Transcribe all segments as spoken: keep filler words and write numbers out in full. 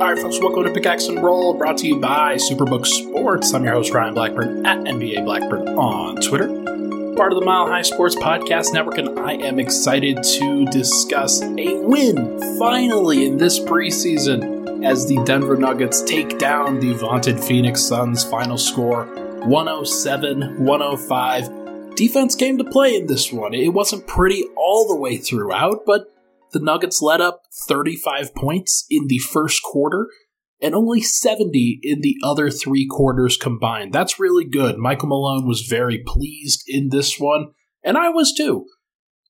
All right, folks, welcome to Pickaxe and Roll, brought to you by Superbook Sports. I'm your host, Ryan Blackburn, at N B A Blackburn on Twitter. Part of the Mile High Sports Podcast Network, and I am excited to discuss a win, finally, in this preseason as the Denver Nuggets take down the vaunted Phoenix Suns. Final score, one oh seven to one oh five. Defense came to play in this one. It wasn't pretty all the way throughout, but the Nuggets led up thirty-five points in the first quarter and only seventy in the other three quarters combined. That's really good. Michael Malone was very pleased in this one, and I was too.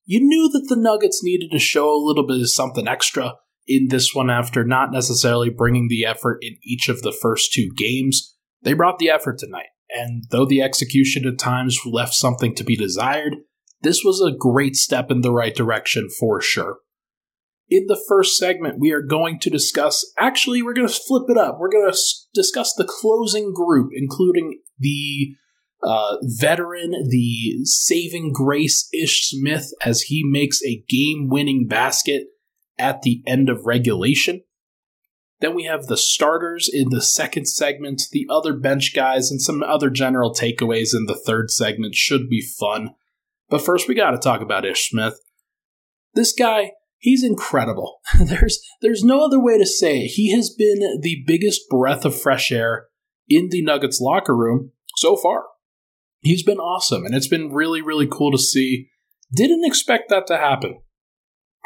You knew that the Nuggets needed to show a little bit of something extra in this one after not necessarily bringing the effort in each of the first two games. They brought the effort tonight, and though the execution at times left something to be desired, this was a great step in the right direction for sure. In the first segment, we are going to discuss, actually, we're going to flip it up. We're going to discuss the closing group, including the uh, veteran, the saving grace Ish Smith, as he makes a game-winning basket at the end of regulation. Then we have the starters in the second segment, the other bench guys, and some other general takeaways in the third segment. Should be fun. But first, we got to talk about Ish Smith. This guy, he's incredible. There's there's no other way to say it. He has been the biggest breath of fresh air in the Nuggets locker room so far. He's been awesome, and it's been really, really cool to see. Didn't expect that to happen.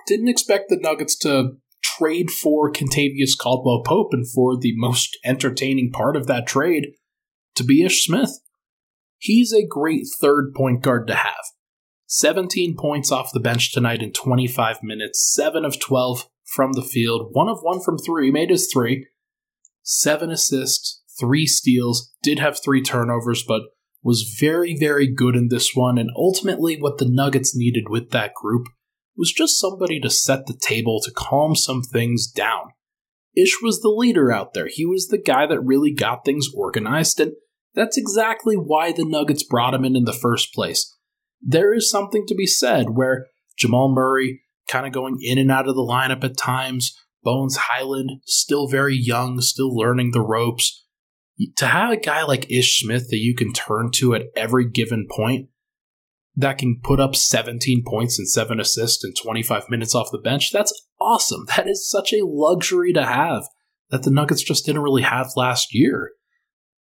Didn't expect the Nuggets to trade for Kentavious Caldwell-Pope, and for the most entertaining part of that trade to be Ish Smith. He's a great third point guard to have. seventeen points off the bench tonight in twenty-five minutes, seven of twelve from the field, one of one from three, made his three, seven assists, three steals, did have three turnovers, but was very, very good in this one, and ultimately what the Nuggets needed with that group was just somebody to set the table, to calm some things down. Ish was the leader out there. He was the guy that really got things organized, and that's exactly why the Nuggets brought him in in the first place. There is something to be said where Jamal Murray kind of going in and out of the lineup at times, Bones Hyland still very young, still learning the ropes. To have a guy like Ish Smith that you can turn to at every given point, that can put up seventeen points and seven assists in twenty-five minutes off the bench, that's awesome. That is such a luxury to have that the Nuggets just didn't really have last year.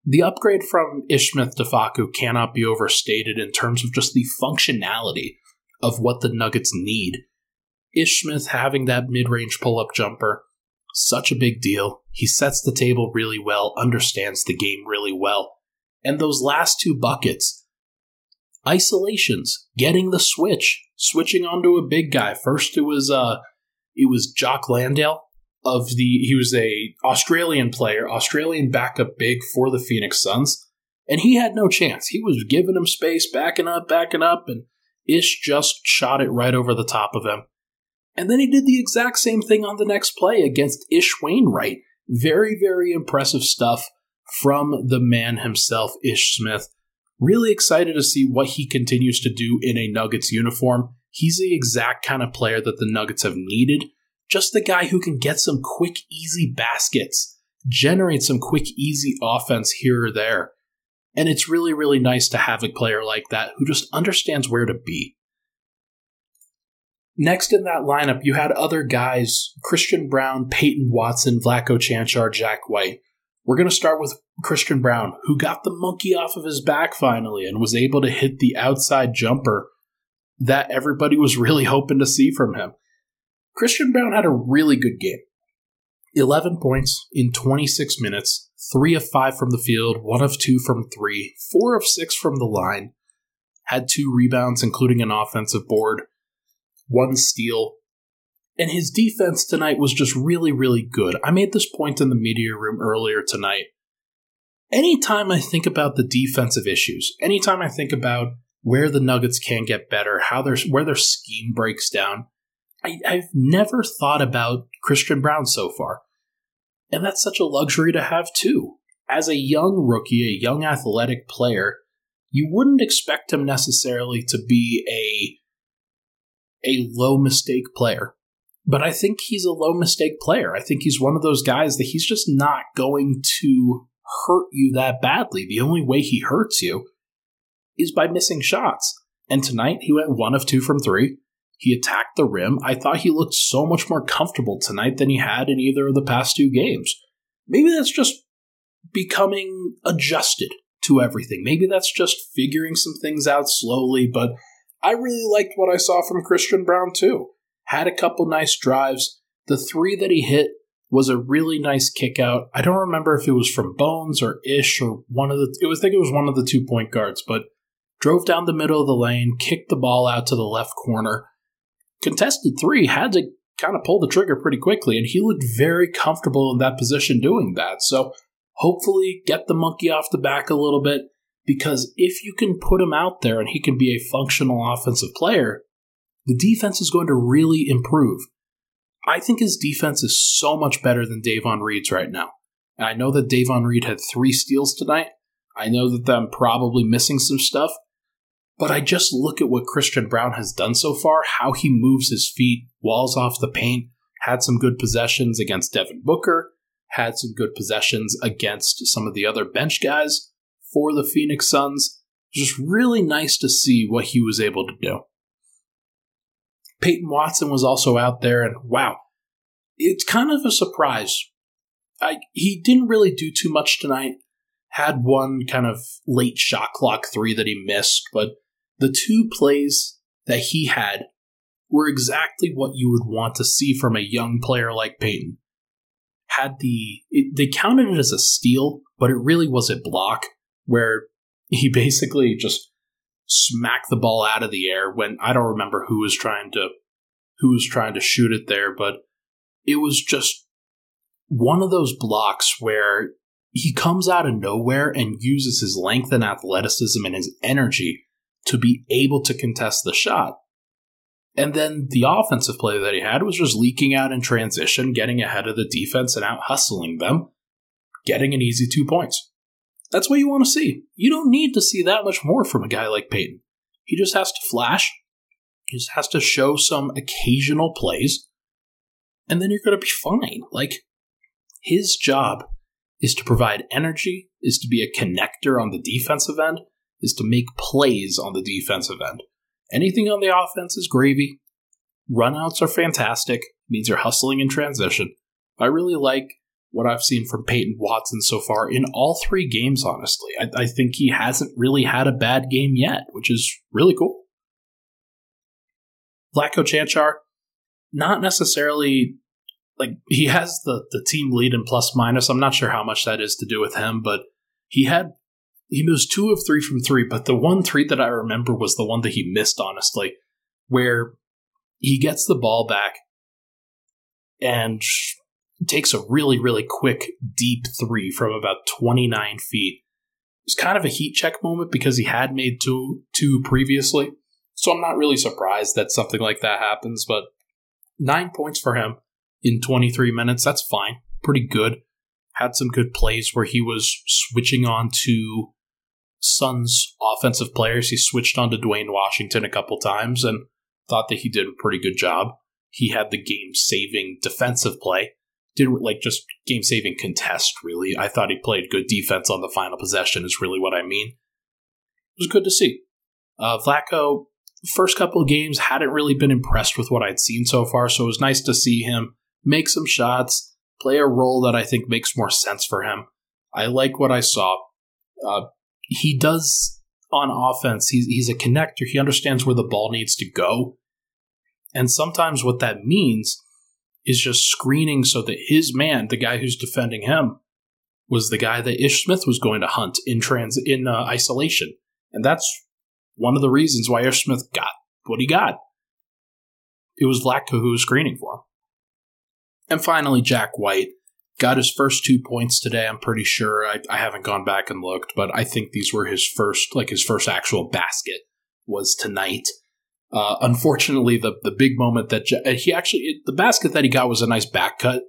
The upgrade from Ish Smith to Faku cannot be overstated in terms of just the functionality of what the Nuggets need. Ish Smith having that mid-range pull-up jumper, such a big deal. He sets the table really well, understands the game really well. And those last two buckets, isolations, getting the switch, switching onto a big guy. First it was uh, it was Jock Landale. Of the he was a Australian player, Australian backup big for the Phoenix Suns, and he had no chance. He was giving him space, backing up, backing up, and Ish just shot it right over the top of him. And then he did the exact same thing on the next play against Ish Wainwright. Very, very impressive stuff from the man himself, Ish Smith. Really excited to see what he continues to do in a Nuggets uniform. He's the exact kind of player that the Nuggets have needed. Just the guy who can get some quick, easy baskets, generate some quick, easy offense here or there. And it's really, really nice to have a player like that who just understands where to be. Next in that lineup, you had other guys, Christian Braun, Peyton Watson, Vlatko Chanchar, Jack White. We're going to start with Christian Braun, who got the monkey off of his back finally and was able to hit the outside jumper that everybody was really hoping to see from him. Christian Braun had a really good game. eleven points in twenty-six minutes, three of five from the field, one of two from three, four of six from the line, had two rebounds, including an offensive board, one steal. And his defense tonight was just really, really good. I made this point in the media room earlier tonight. Anytime I think about the defensive issues, anytime I think about where the Nuggets can get better, how their where their scheme breaks down, I, I've never thought about Christian Braun so far. And that's such a luxury to have, too. As a young rookie, a young athletic player, you wouldn't expect him necessarily to be a, a low-mistake player. But I think he's a low-mistake player. I think he's one of those guys that he's just not going to hurt you that badly. The only way he hurts you is by missing shots. And tonight, he went one of two from three. He attacked the rim. I thought he looked so much more comfortable tonight than he had in either of the past two games. Maybe that's just becoming adjusted to everything. Maybe that's just figuring some things out slowly, but I really liked what I saw from Christian Braun, too. Had a couple nice drives. The three that he hit was a really nice kick out. I don't remember if it was from Bones or Ish or one of the, it was, I think it was one of the two point guards, but drove down the middle of the lane, kicked the ball out to the left corner. Contested three, had to kind of pull the trigger pretty quickly, and he looked very comfortable in that position doing that. So hopefully get the monkey off the back a little bit, because if you can put him out there and he can be a functional offensive player, the defense is going to really improve. I think his defense is so much better than Davon Reed's right now. And I know that Davon Reed had three steals tonight. I know that I'm probably missing some stuff. But I just look at what Christian Braun has done so far, how he moves his feet, walls off the paint, had some good possessions against Devin Booker, had some good possessions against some of the other bench guys for the Phoenix Suns. Just really nice to see what he was able to do. Peyton Watson was also out there, and wow, it's kind of a surprise. I, he didn't really do too much tonight. Had one kind of late shot clock three that he missed, but the two plays that he had were exactly what you would want to see from a young player like Peyton. Had the it, they counted it as a steal, but it really was a block where he basically just smacked the ball out of the air when I don't remember who was trying to who was trying to shoot it there, but it was just one of those blocks where he comes out of nowhere and uses his length and athleticism and his energy to be able to contest the shot. And then the offensive play that he had was just leaking out in transition, getting ahead of the defense and out-hustling them, getting an easy two points. That's what you want to see. You don't need to see that much more from a guy like Peyton. He just has to flash. He just has to show some occasional plays. And then you're going to be fine. Like, his job is to provide energy, is to be a connector on the defensive end, is to make plays on the defensive end. Anything on the offense is gravy. Runouts are fantastic. It means you're hustling in transition. I really like what I've seen from Peyton Watson so far in all three games, honestly. I, I think he hasn't really had a bad game yet, which is really cool. Vlatko Chanchar, not necessarily... Like, he has the, the team lead in plus minus. I'm not sure how much that is to do with him, but he had, he was two of three from three, but the one three that I remember was the one that he missed, honestly, where he gets the ball back and takes a really, really quick, deep three from about twenty-nine feet. It was kind of a heat check moment because he had made two, two previously, so I'm not really surprised that something like that happens, but nine points for him in twenty-three minutes, that's fine. Pretty good. Had some good plays where he was switching on to Suns offensive players. He switched on to Dwayne Washington a couple times and thought that he did a pretty good job. He had the game-saving defensive play. Did, like, just game-saving contest, really. I thought he played good defense on the final possession is really what I mean. It was good to see. Uh, Vlatko, first couple of games, hadn't really been impressed with what I'd seen so far, so it was nice to see him make some shots, play a role that I think makes more sense for him. I like what I saw. Uh, he does on offense. He's, he's a connector. He understands where the ball needs to go. And sometimes what that means is just screening so that his man, the guy who's defending him, was the guy that Ish Smith was going to hunt in trans in uh, isolation. And that's one of the reasons why Ish Smith got what he got. It was Vlatko who was screening for him. And finally, Jack White got his first two points today, I'm pretty sure. I, I haven't gone back and looked, but I think these were his first, like his first actual basket was tonight. Uh, unfortunately, the the big moment that Jack, he actually, it, the basket that he got was a nice back cut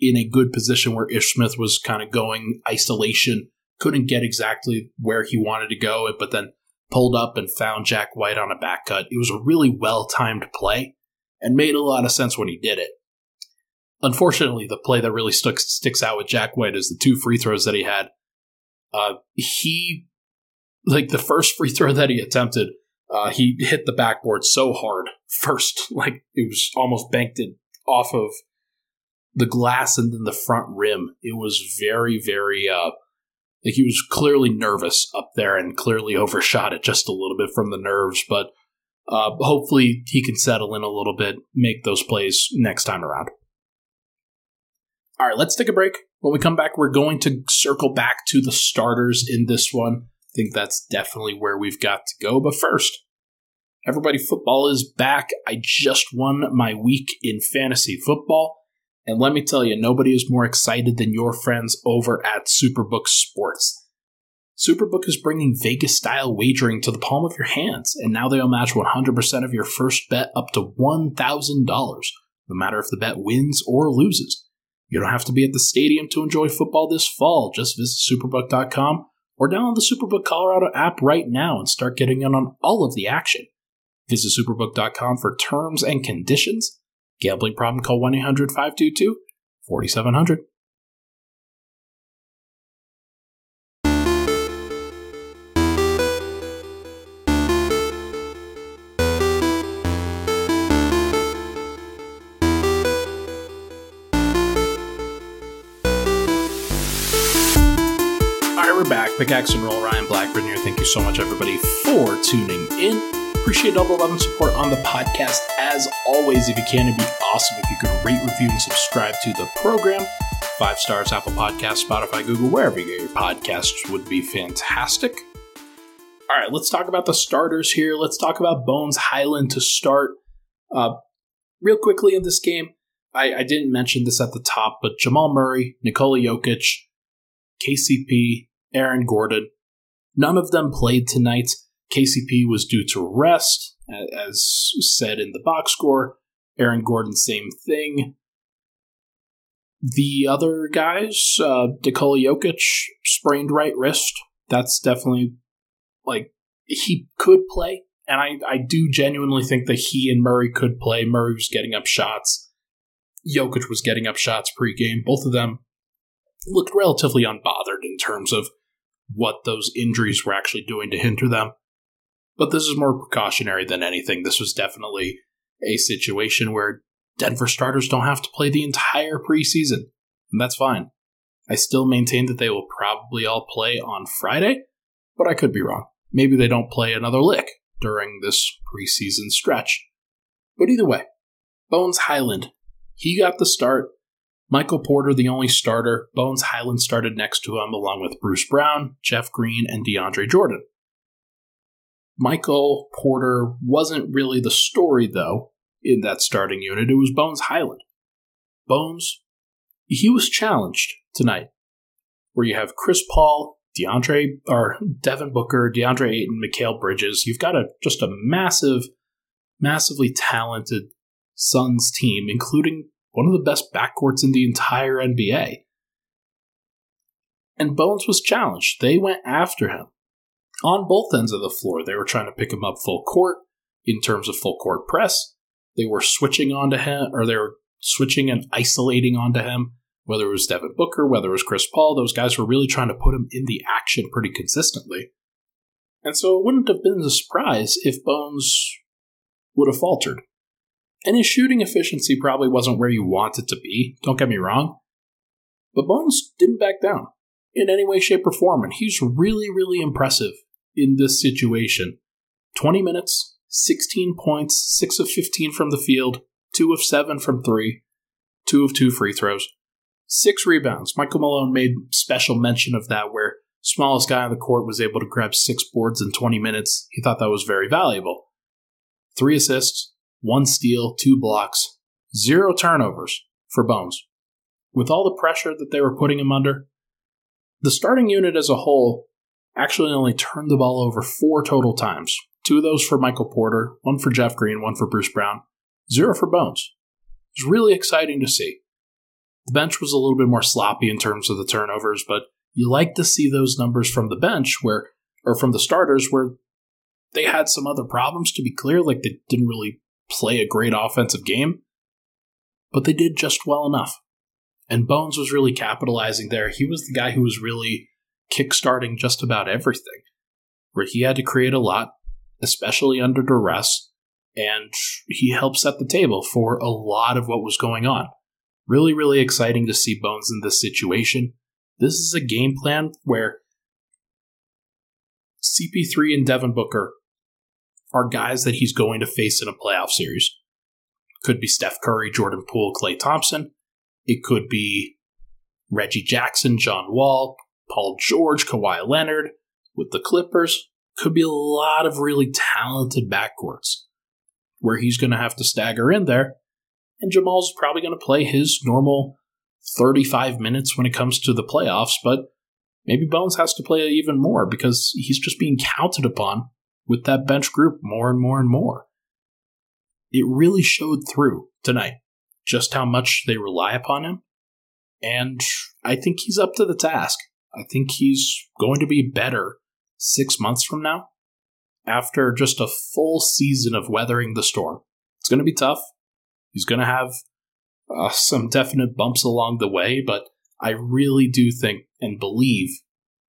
in a good position where Ish Smith was kind of going isolation, couldn't get exactly where he wanted to go, but then pulled up and found Jack White on a back cut. It was a really well-timed play and made a lot of sense when he did it. Unfortunately, the play that really stuck, sticks out with Jack White is the two free throws that he had. Uh, he, like the first free throw that he attempted, uh, he hit the backboard so hard first, like it was almost banked it off of the glass and then the front rim. It was very, very, uh, like he was clearly nervous up there and clearly overshot it just a little bit from the nerves, but uh, hopefully he can settle in a little bit, make those plays next time around. All right, let's take a break. When we come back, we're going to circle back to the starters in this one. I think that's definitely where we've got to go. But first, everybody, football is back. I just won my week in fantasy football. And let me tell you, nobody is more excited than your friends over at Superbook Sports. Superbook is bringing Vegas-style wagering to the palm of your hands. And now they'll match one hundred percent of your first bet up to one thousand dollars, no matter if the bet wins or loses. You don't have to be at the stadium to enjoy football this fall. Just visit Superbook dot com or download the Superbook Colorado app right now and start getting in on all of the action. Visit Superbook dot com for terms and conditions. Gambling problem, call one eight hundred, five two two, four seven zero zero. Back, Pickaxe and Roll, Ryan Blackburn here. Thank you so much, everybody, for tuning in. Appreciate Double Eleven support on the podcast. As always, if you can, it'd be awesome if you could rate, review, and subscribe to the program. Five stars, Apple Podcasts, Spotify, Google, wherever you get your podcasts would be fantastic. All right, let's talk about the starters here. Let's talk about Bones Hyland to start. Uh, real quickly in this game, I, I didn't mention this at the top, but Jamal Murray, Nikola Jokic, K C P, Aaron Gordon, none of them played tonight. K C P was due to rest, as said in the box score. Aaron Gordon, same thing. The other guys, uh, Nikola Jokic, sprained right wrist. That's definitely, like, he could play. And I, I do genuinely think that he and Murray could play. Murray was getting up shots. Jokic was getting up shots pregame. Both of them looked relatively unbothered in terms of what those injuries were actually doing to hinder them. But this is more precautionary than anything. This was definitely a situation where Denver starters don't have to play the entire preseason, and that's fine. I still maintain that they will probably all play on Friday, but I could be wrong. Maybe they don't play another lick during this preseason stretch. But either way, Bones Hyland, he got the start. Michael Porter, the only starter. Bones Hyland started next to him, along with Bruce Brown, Jeff Green, and DeAndre Jordan. Michael Porter wasn't really the story, though, in that starting unit. It was Bones Hyland. Bones, he was challenged tonight, where you have Chris Paul, DeAndre, or Devin Booker, DeAndre Ayton, Mikal Bridges. You've got a just a massive, massively talented Suns team, including one of the best backcourts in the entire N B A. And Bones was challenged. They went after him. On both ends of the floor, they were trying to pick him up full court in terms of full court press. They were switching onto him, or they were switching and isolating onto him, whether it was Devin Booker, whether it was Chris Paul. Those guys were really trying to put him in the action pretty consistently. And so it wouldn't have been a surprise if Bones would have faltered. And his shooting efficiency probably wasn't where you want it to be, don't get me wrong. But Bones didn't back down in any way, shape, or form, and he's really, really impressive in this situation. twenty minutes, sixteen points, six of fifteen from the field, two of seven from three, two of two free throws, six rebounds. Michael Malone made special mention of that, where smallest guy on the court was able to grab six boards in twenty minutes. He thought that was very valuable. Three assists, one steal, two blocks, zero turnovers for Bones. With all the pressure that they were putting him under, the starting unit as a whole actually only turned the ball over four total times. Two of those for Michael Porter, one for Jeff Green, one for Bruce Brown, zero for Bones. It was really exciting to see. The bench was a little bit more sloppy in terms of the turnovers, but you like to see those numbers from the bench where, or from the starters, where they had some other problems, to be clear. Like, they didn't really play a great offensive game, but they did just well enough. And Bones was really capitalizing there. He was the guy who was really kickstarting just about everything, where he had to create a lot, especially under duress, and he helped set the table for a lot of what was going on. Really, really exciting to see Bones in this situation. This is a game plan where C P three and Devin Booker are guys that he's going to face in a playoff series. Could be Steph Curry, Jordan Poole, Klay Thompson. It could be Reggie Jackson, John Wall, Paul George, Kawhi Leonard with the Clippers. Could be a lot of really talented backcourts where he's going to have to stagger in there. And Jamal's probably going to play his normal thirty-five minutes when it comes to the playoffs, but maybe Bones has to play even more because he's just being counted upon with that bench group more and more and more. It really showed through tonight just how much they rely upon him. And I think he's up to the task. I think he's going to be better six months from now after just a full season of weathering the storm. It's going to be tough. He's going to have uh, some definite bumps along the way, but I really do think and believe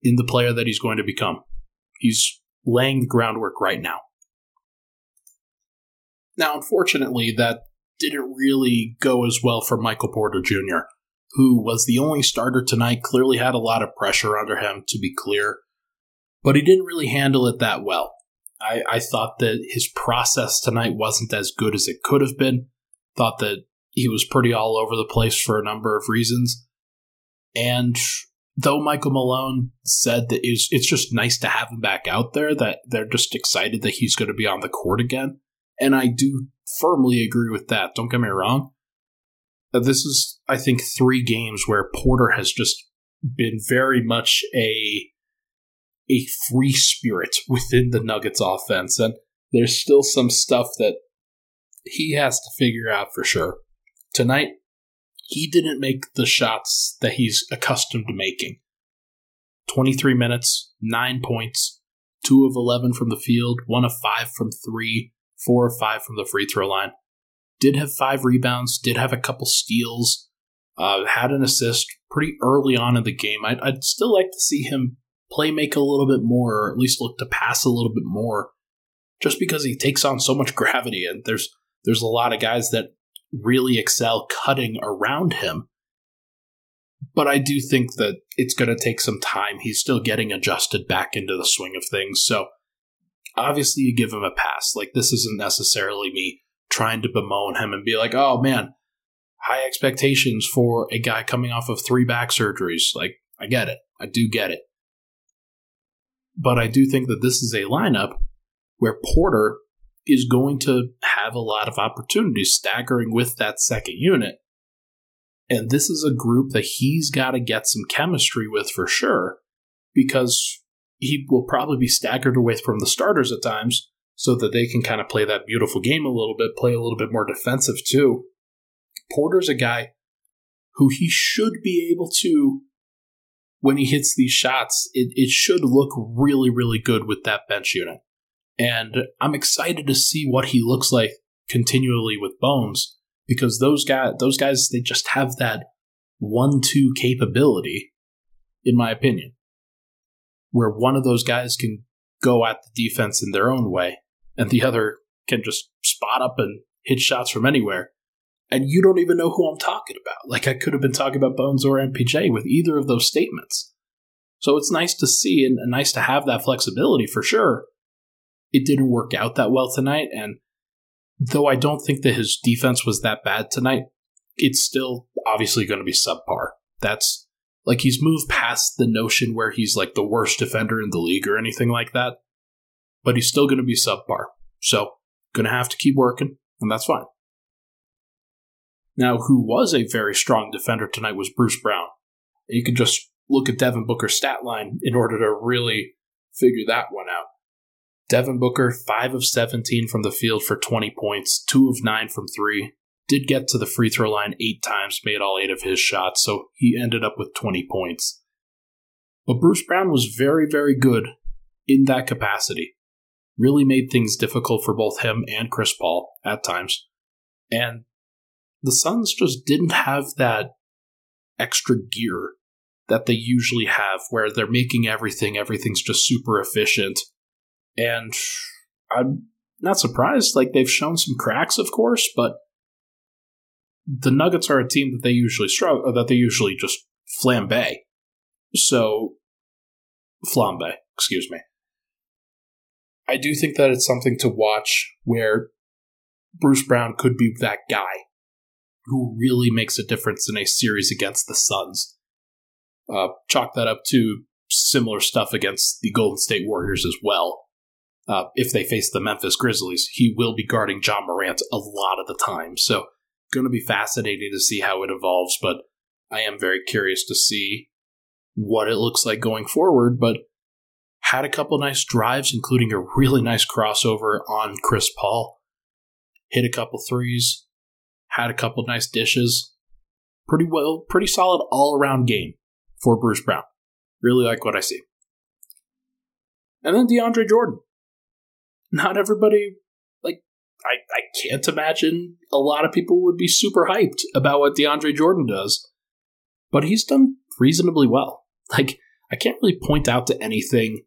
in the player that he's going to become. He's laying the groundwork right now. Now, unfortunately, that didn't really go as well for Michael Porter Junior, who was the only starter tonight, clearly had a lot of pressure under him, to be clear, but he didn't really handle it that well. I, I thought that his process tonight wasn't as good as it could have been. Thought that he was pretty all over the place for a number of reasons. And though Michael Malone said that it's, it's just nice to have him back out there, that they're just excited that he's going to be on the court again. And I do firmly agree with that. Don't get me wrong. This is, I think, three games where Porter has just been very much a, a free spirit within the Nuggets offense. And there's still some stuff that he has to figure out for sure. Tonight, he didn't make the shots that he's accustomed to making. twenty-three minutes, nine points, two of eleven from the field, one of five from three, four of five from the free throw line. Did have five rebounds, did have a couple steals, uh, had an assist pretty early on in the game. I'd, I'd still like to see him play make a little bit more, or at least look to pass a little bit more, just because he takes on so much gravity, and there's There's a lot of guys that really excel cutting around him. But I do think that it's going to take some time. He's still getting adjusted back into the swing of things. So obviously you give him a pass. Like, this isn't necessarily me trying to bemoan him and be like, oh man, high expectations for a guy coming off of three back surgeries. Like, I get it. I do get it. But I do think that this is a lineup where Porter is going to have a lot of opportunities staggering with that second unit. And this is a group that he's got to get some chemistry with for sure, because he will probably be staggered away from the starters at times so that they can kind of play that beautiful game a little bit, play a little bit more defensive too. Porter's a guy who he should be able to, when he hits these shots, it, it should look really, really good with that bench unit. And I'm excited to see what he looks like continually with Bones, because those guys, those guys, they just have that one two capability, in my opinion, where one of those guys can go at the defense in their own way, and the other can just spot up and hit shots from anywhere, and you don't even know who I'm talking about. Like, I could have been talking about Bones or M P J with either of those statements. So it's nice to see and nice to have that flexibility for sure. It didn't work out that well tonight, and though I don't think that his defense was that bad tonight, it's still obviously going to be subpar. That's like, he's moved past the notion where he's like the worst defender in the league or anything like that, but he's still going to be subpar. So going to have to keep working, and that's fine. Now, who was a very strong defender tonight was Bruce Brown. You could just look at Devin Booker's stat line in order to really figure that one out. Devin Booker, five of seventeen from the field for twenty points, two of nine from three. Did get to the free throw line eight times, made all eight of his shots, so he ended up with twenty points. But Bruce Brown was very, very good in that capacity. Really made things difficult for both him and Chris Paul at times. And the Suns just didn't have that extra gear that they usually have, where they're making everything, everything's just super efficient. And I'm not surprised. Like, they've shown some cracks, of course, but the Nuggets are a team that they usually struggle, or that they usually just flambe. So, flambe, excuse me. I do think that it's something to watch, where Bruce Brown could be that guy who really makes a difference in a series against the Suns. Uh, chalk that up to similar stuff against the Golden State Warriors as well. Uh, if they face the Memphis Grizzlies, he will be guarding John Morant a lot of the time. So, going to be fascinating to see how it evolves, but I am very curious to see what it looks like going forward. But had a couple nice drives, including a really nice crossover on Chris Paul. Hit a couple threes. Had a couple nice dishes. Pretty well, pretty solid all-around game for Bruce Brown. Really like what I see. And then DeAndre Jordan. Not everybody, like, I, I can't imagine a lot of people would be super hyped about what DeAndre Jordan does, but he's done reasonably well. Like, I can't really point out to anything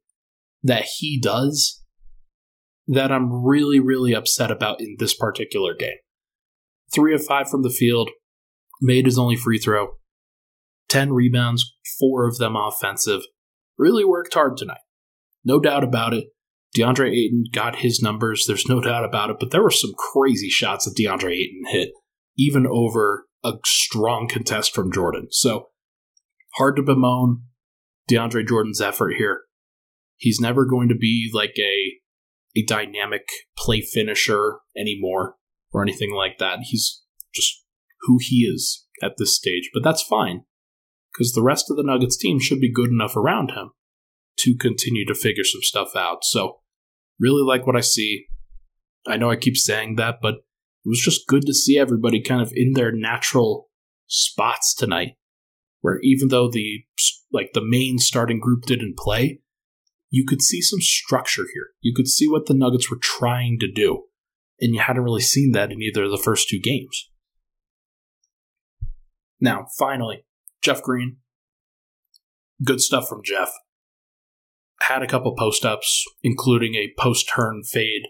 that he does that I'm really, really upset about in this particular game. Three of five from the field, made his only free throw, ten rebounds, four of them offensive. Really worked hard tonight. No doubt about it. DeAndre Ayton got his numbers, there's no doubt about it, but there were some crazy shots that DeAndre Ayton hit, even over a strong contest from Jordan. So, hard to bemoan DeAndre Jordan's effort here. He's never going to be like a, a dynamic play finisher anymore or anything like that. He's just who he is at this stage, but that's fine, because the rest of the Nuggets team should be good enough around him to continue to figure some stuff out. So, really like what I see. I know I keep saying that, but it was just good to see everybody kind of in their natural spots tonight, where even though the like the main starting group didn't play, you could see some structure here. You could see what the Nuggets were trying to do, and you hadn't really seen that in either of the first two games. Now, finally, Jeff Green. Good stuff from Jeff. Had a couple post-ups, including a post-turn fade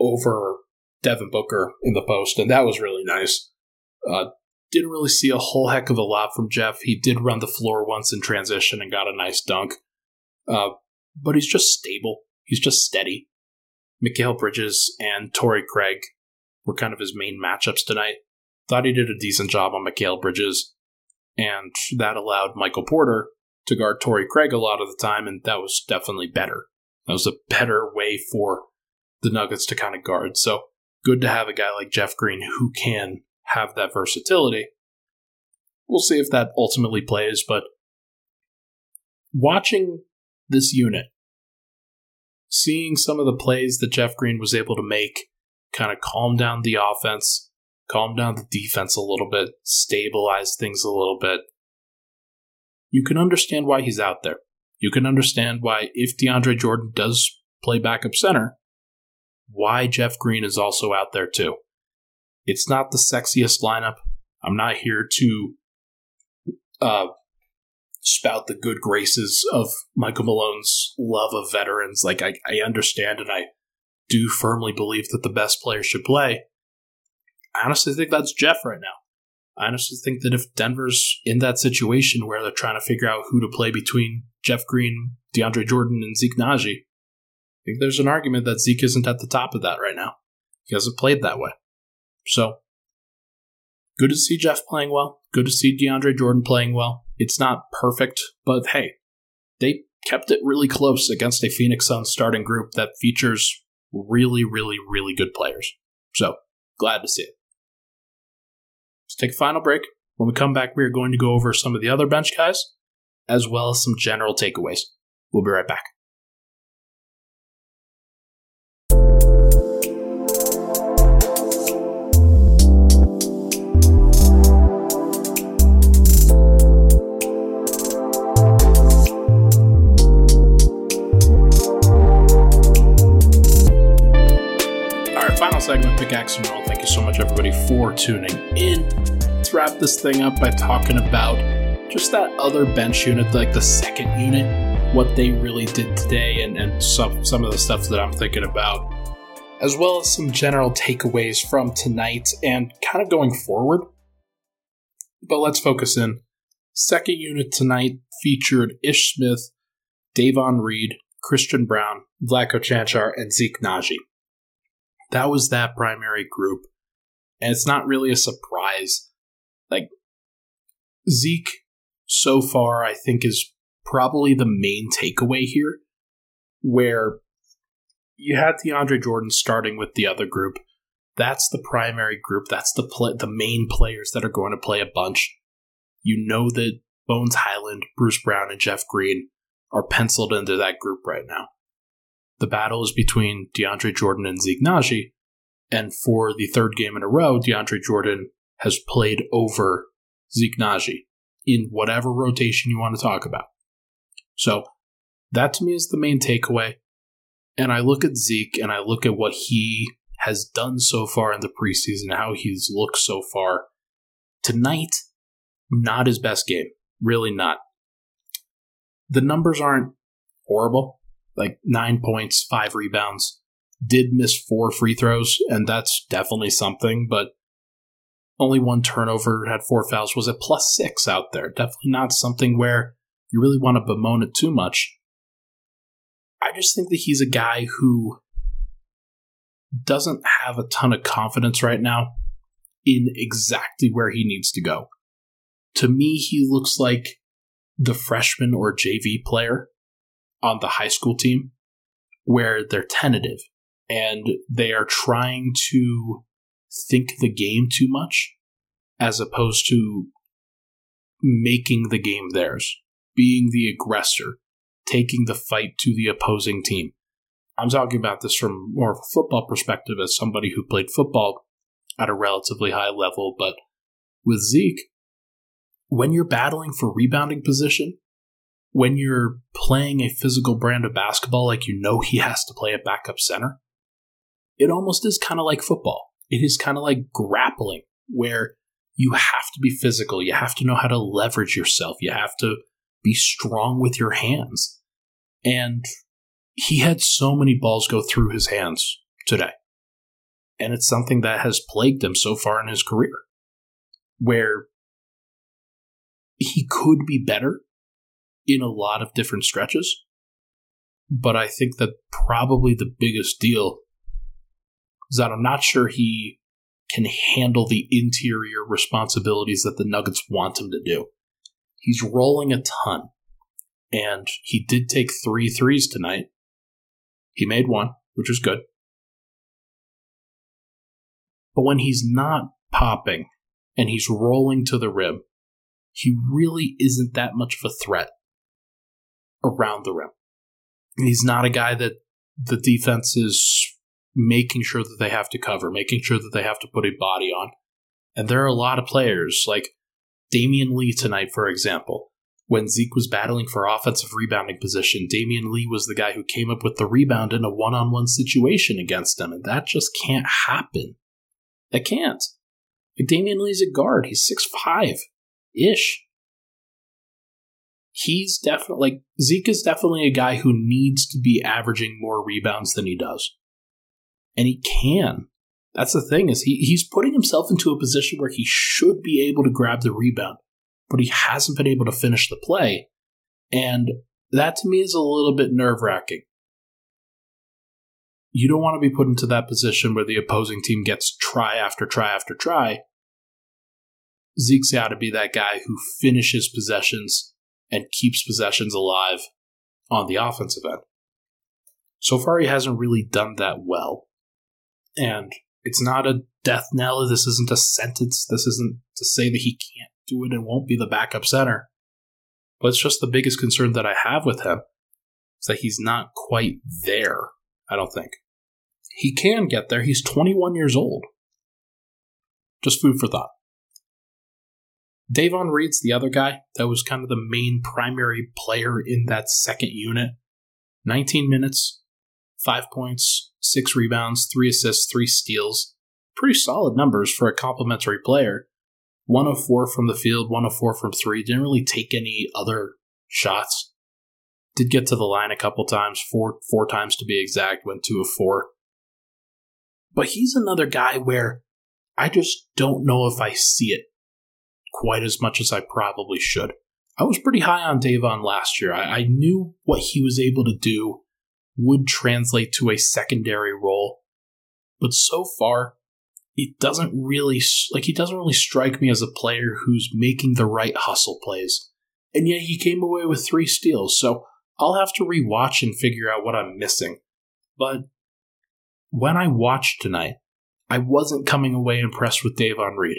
over Devin Booker in the post, and that was really nice. Uh, didn't really see a whole heck of a lot from Jeff. He did run the floor once in transition and got a nice dunk. Uh, but he's just stable. He's just steady. Mikal Bridges and Torrey Craig were kind of his main matchups tonight. Thought he did a decent job on Mikal Bridges, and that allowed Michael Porter to guard Torrey Craig a lot of the time, and that was definitely better. That was a better way for the Nuggets to kind of guard. So, good to have a guy like Jeff Green who can have that versatility. We'll see if that ultimately plays, but watching this unit, seeing some of the plays that Jeff Green was able to make, kind of calm down the offense, calm down the defense a little bit, stabilize things a little bit, you can understand why he's out there. You can understand why, if DeAndre Jordan does play backup center, why Jeff Green is also out there too. It's not the sexiest lineup. I'm not here to uh, spout the good graces of Michael Malone's love of veterans. Like, I, I understand, and I do firmly believe that the best player should play. I honestly think that's Jeff right now. I honestly think that if Denver's in that situation where they're trying to figure out who to play between Jeff Green, DeAndre Jordan, and Zeke Nnaji, I think there's an argument that Zeke isn't at the top of that right now. He hasn't played that way. So, Good to see Jeff playing well. Good to see DeAndre Jordan playing well. It's not perfect, but hey, they kept it really close against a Phoenix Suns starting group that features really, really, really good players. So, glad to see it. Let's take a final break. When we come back, we are going to go over some of the other bench guys, as well as some general takeaways. We'll be right back. Segment Pickaxe and Roll. Thank you so much, everybody, for tuning in. Let's wrap this thing up by talking about just that other bench unit, like the second unit, what they really did today, and, and some, some of the stuff that I'm thinking about, as well as some general takeaways from tonight and kind of going forward. But let's focus in. Second unit tonight featured Ish Smith, Davon Reed, Christian Braun, Vlatko Chanchar, and Zeke Nnaji. That was that primary group, and it's not really a surprise. Like, Zeke, so far, I think is probably the main takeaway here, where you had DeAndre Jordan starting with the other group. That's the primary group. That's the pl- the main players that are going to play a bunch. You know that Bones Hyland, Bruce Brown, and Jeff Green are penciled into that group right now. The battle is between DeAndre Jordan and Zeke Nnaji, and for the third game in a row, DeAndre Jordan has played over Zeke Nnaji in whatever rotation you want to talk about. So that to me is the main takeaway, and I look at Zeke and I look at what he has done so far in the preseason, how he's looked so far. Tonight, not his best game. Really not. The numbers aren't horrible. Like nine points, five rebounds, did miss four free throws, and that's definitely something, but only one turnover, had four fouls, was a plus six out there. Definitely not something where you really want to bemoan it too much. I just think that he's a guy who doesn't have a ton of confidence right now in exactly where he needs to go. To me, he looks like the freshman or J V player on the high school team, where they're tentative and they are trying to think the game too much as opposed to making the game theirs, being the aggressor, taking the fight to the opposing team. I'm talking about this from more of a football perspective as somebody who played football at a relatively high level, but with Zeke, when you're battling for rebounding position, when you're playing a physical brand of basketball like you know he has to play at backup center, it almost is kind of like football. It is kind of like grappling, where you have to be physical. You have to know how to leverage yourself. You have to be strong with your hands. And he had so many balls go through his hands today. And it's something that has plagued him so far in his career, where he could be better in a lot of different stretches. But I think that probably the biggest deal is that I'm not sure he can handle the interior responsibilities that the Nuggets want him to do. He's rolling a ton, and he did take three threes tonight. He made one, which is good. But when he's not popping and he's rolling to the rim, he really isn't that much of a threat around the rim. He's not a guy that the defense is making sure that they have to cover, making sure that they have to put a body on. And there are a lot of players, like Damian Lee tonight, for example. When Zeke was battling for offensive rebounding position, Damian Lee was the guy who came up with the rebound in a one-on-one situation against him, and that just can't happen. That can't. Like, Damian Lee's a guard. He's six five-ish. He's definitely, like, Zeke is definitely a guy who needs to be averaging more rebounds than he does. And he can. That's the thing, is he, he's putting himself into a position where he should be able to grab the rebound, but he hasn't been able to finish the play. And that to me is a little bit nerve-wracking. You don't want to be put into that position where the opposing team gets try after try after try, Zeke's got to be that guy who finishes possessions and keeps possessions alive on the offensive end. So far, he hasn't really done that well. And it's not a death knell. This isn't a sentence. This isn't to say that he can't do it and won't be the backup center. But it's just the biggest concern that I have with him is that he's not quite there, I don't think. He can get there. He's twenty-one years old. Just food for thought. Davon Reed's the other guy that was kind of the main primary player in that second unit. nineteen minutes, five points, six rebounds, three assists, three steals. Pretty solid numbers for a complimentary player. one of four from the field, one of four from three. Didn't really take any other shots. Did get to the line a couple times, four four times to be exact, went two of four. But he's another guy where I just don't know if I see it quite as much as I probably should. I was pretty high on Davon last year. I, I knew what he was able to do would translate to a secondary role. But so far, it doesn't really, like, he doesn't really strike me as a player who's making the right hustle plays. And yet he came away with three steals, so I'll have to rewatch and figure out what I'm missing. But when I watched tonight, I wasn't coming away impressed with Davon Reed.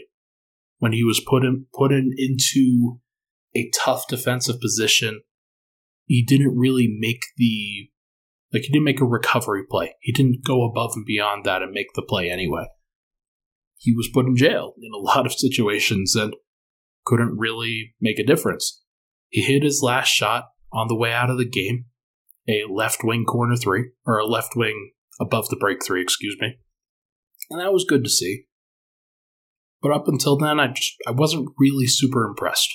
When he was put in, put in into a tough defensive position, he didn't really make the, like, he didn't make a recovery play. He didn't go above and beyond that and make the play anyway. He was put in jail in a lot of situations and couldn't really make a difference. He hit his last shot on the way out of the game, a left wing corner three, or a left wing above the break three, excuse me. And that was good to see. But up until then, I just I wasn't really super impressed.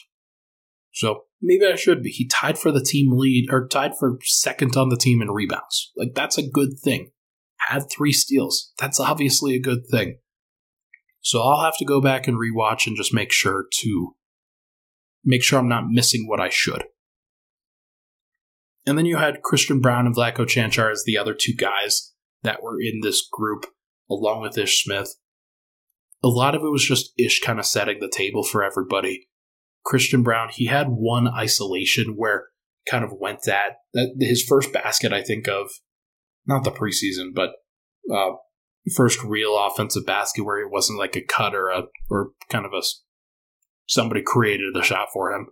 So maybe I should be. He tied for the team lead, or tied for second on the team in rebounds. Like, that's a good thing. Had three steals. That's obviously a good thing. So I'll have to go back and rewatch and just make sure to make sure I'm not missing what I should. And then you had Christian Braun and Vlatko Chanchar as the other two guys that were in this group, along with Ish Smith. A lot of it was just Ish kind of setting the table for everybody. Christian Braun, he had one isolation where kind of went at that, his first basket, I think of, not the preseason, but uh, first real offensive basket where it wasn't like a cut or a, or kind of a, somebody created the shot for him.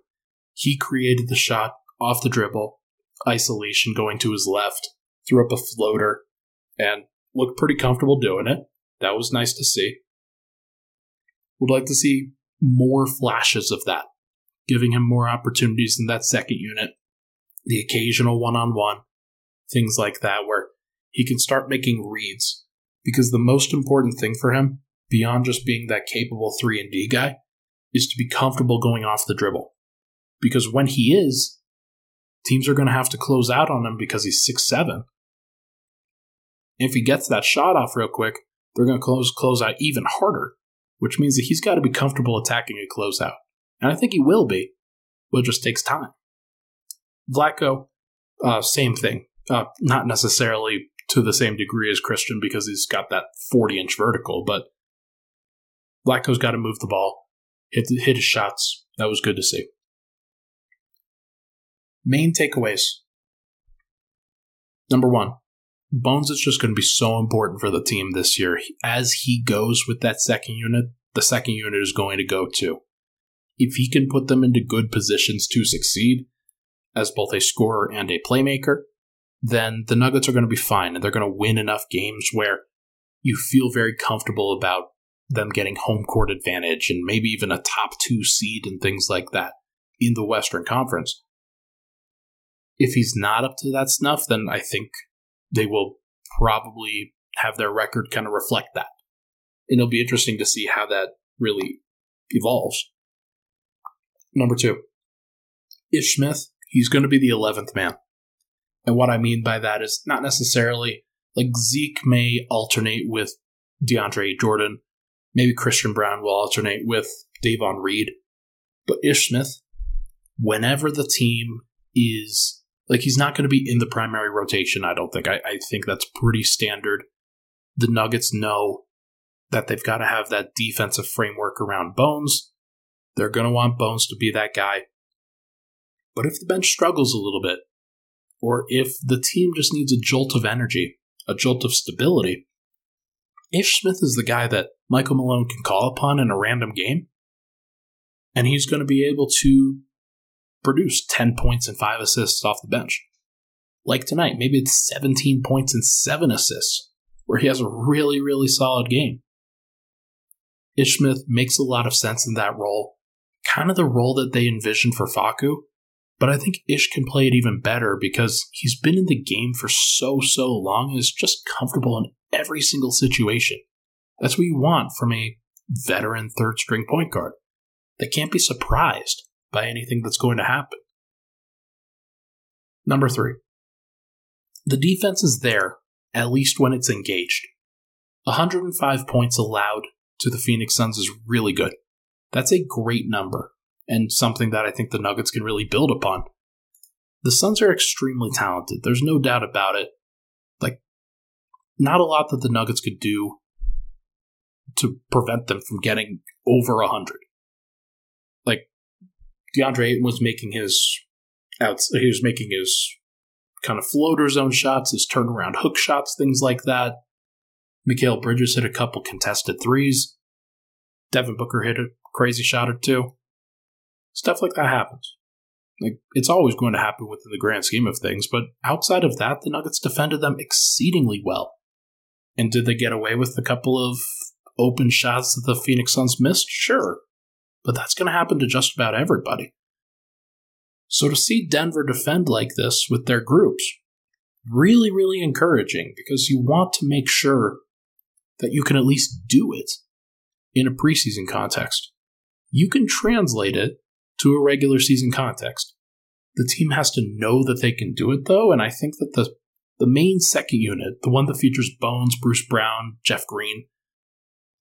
He created the shot off the dribble, isolation going to his left, threw up a floater, and looked pretty comfortable doing it. That was nice to see. Would like to see more flashes of that, giving him more opportunities in that second unit, the occasional one-on-one, things like that, where he can start making reads. Because the most important thing for him, beyond just being that capable three and D guy, is to be comfortable going off the dribble. Because when he is, teams are going to have to close out on him because he's six seven. If he gets that shot off real quick, they're going to close close out even harder, which means that he's got to be comfortable attacking a closeout. And I think he will be, but it just takes time. Vlatko, uh, same thing. Uh, not necessarily to the same degree as Christian because he's got that forty-inch vertical, but Vlatko's got to move the ball, hit, hit his shots. That was good to see. Main takeaways. Number one. Bones is just going to be so important for the team this year. As he goes with that second unit, the second unit is going to go too. If he can put them into good positions to succeed as both a scorer and a playmaker, then the Nuggets are going to be fine, and they're going to win enough games where you feel very comfortable about them getting home court advantage and maybe even a top two seed and things like that in the Western Conference. If he's not up to that snuff, then I think they will probably have their record kind of reflect that. And it'll be interesting to see how that really evolves. Number two, Ish Smith, he's going to be the eleventh man. And what I mean by that is not necessarily, like, Zeke may alternate with DeAndre Jordan. Maybe Christian Braun will alternate with Davon Reed. But Ish Smith, whenever the team is... Like, he's not going to be in the primary rotation, I don't think. I, I think that's pretty standard. The Nuggets know that they've got to have that defensive framework around Bones, They're going to want Bones to be that guy. But if the bench struggles a little bit, or if the team just needs a jolt of energy, a jolt of stability, Ish Smith is the guy that Michael Malone can call upon in a random game, and he's going to be able to produce ten points and five assists off the bench. Like tonight, maybe it's seventeen points and seven assists, where he has a really, really solid game. Ish Smith makes a lot of sense in that role, kind of the role that they envisioned for Faku, but I think Ish can play it even better because he's been in the game for so, so long and is just comfortable in every single situation. That's what you want from a veteran third-string point guard. They can't be surprised by anything that's going to happen. Number three, the defense is there, at least when it's engaged. one hundred five points allowed to the Phoenix Suns is really good. That's a great number, and something that I think the Nuggets can really build upon. The Suns are extremely talented. There's no doubt about it. Like, not a lot that the Nuggets could do to prevent them from getting over one hundred. Like, DeAndre Ayton was making his outs. He was making his kind of floater zone shots, his turnaround hook shots, things like that. Mikal Bridges hit a couple contested threes. Devin Booker hit a crazy shot or two. Stuff like that happens. Like, it's always going to happen within the grand scheme of things, but outside of that, the Nuggets defended them exceedingly well. And did they get away with a couple of open shots that the Phoenix Suns missed? Sure. But that's going to happen to just about everybody. So to see Denver defend like this with their groups, really, really encouraging, because you want to make sure that you can at least do it in a preseason context. You can translate it to a regular season context. The team has to know that they can do it, though, and I think that the, the main second unit, the one that features Bones, Bruce Brown, Jeff Green,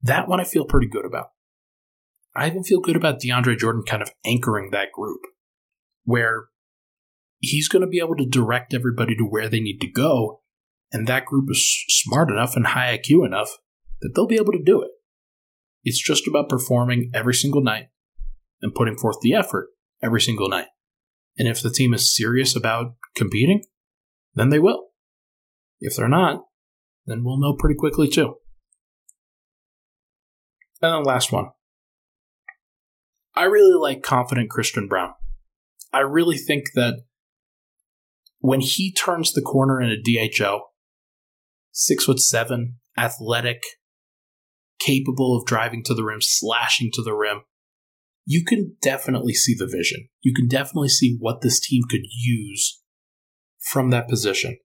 that one I feel pretty good about. I even feel good about DeAndre Jordan kind of anchoring that group, where he's going to be able to direct everybody to where they need to go, and that group is smart enough and high I Q enough that they'll be able to do it. It's just about performing every single night and putting forth the effort every single night. And if the team is serious about competing, then they will. If they're not, then we'll know pretty quickly too. And then last one. I really like confident Christian Braun. I really think that when he turns the corner in a D H O, six foot seven, athletic, capable of driving to the rim, slashing to the rim, you can definitely see the vision. You can definitely see what this team could use from that position.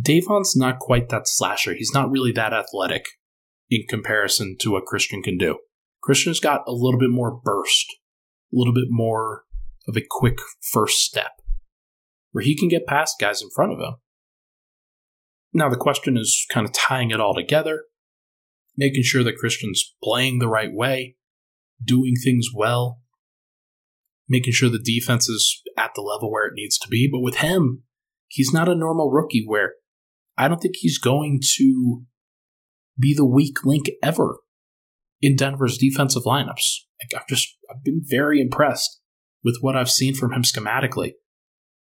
Davon's not quite that slasher. He's not really that athletic in comparison to what Christian can do. Christian's got a little bit more burst, a little bit more of a quick first step, where he can get past guys in front of him. Now the question is kind of tying it all together, making sure that Christian's playing the right way, doing things well, making sure the defense is at the level where it needs to be. But with him, he's not a normal rookie where I don't think he's going to be the weak link ever in Denver's defensive lineups. Like, I've just I've been very impressed with what I've seen from him schematically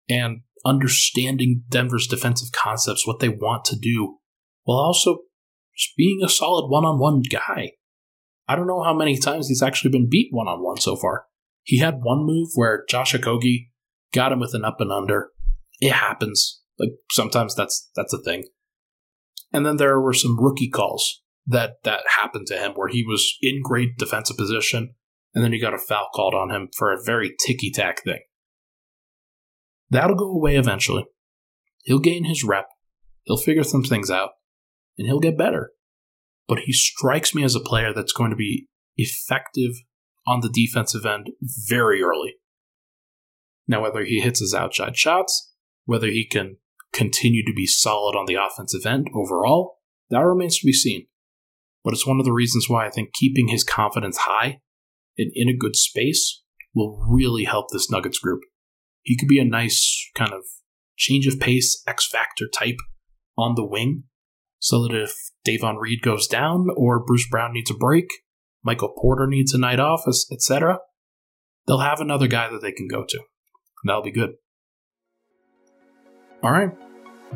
and understanding Denver's defensive concepts, what they want to do, while also just being a solid one-on-one guy. I don't know how many times he's actually been beat one-on-one so far. He had one move where Josh Okogie got him with an up and under. It happens. Like, sometimes that's that's a thing. And then there were some rookie calls that that happened to him where he was in great defensive position, and then he got a foul called on him for a very ticky-tack thing. That'll go away eventually. He'll gain his rep. He'll figure some things out, and he'll get better. But he strikes me as a player that's going to be effective on the defensive end very early. Now, whether he hits his outside shots, whether he can continue to be solid on the offensive end overall, that remains to be seen. But it's one of the reasons why I think keeping his confidence high and in a good space will really help this Nuggets group. He could be a nice kind of change of pace, X-Factor type on the wing, so that if Davon Reed goes down or Bruce Brown needs a break, Michael Porter needs a night off, et cetera, they'll have another guy that they can go to. That'll be good. All right.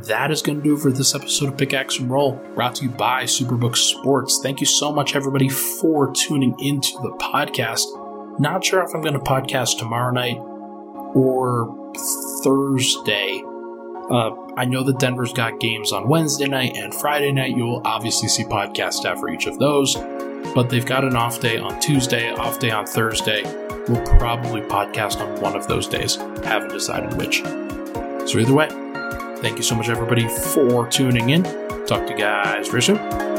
That is going to do it for this episode of Pickaxe and Roll, brought to you by Superbook Sports. Thank you so much, everybody, for tuning into the podcast. Not sure if I'm going to podcast tomorrow night or Thursday. Uh, I know that Denver's got games on Wednesday night and Friday night. You'll obviously see podcasts after each of those, but they've got an off day on Tuesday, off day on Thursday. We'll probably podcast on one of those days. Haven't decided which. So either way, thank you so much, everybody, for tuning in. Talk to you guys very soon.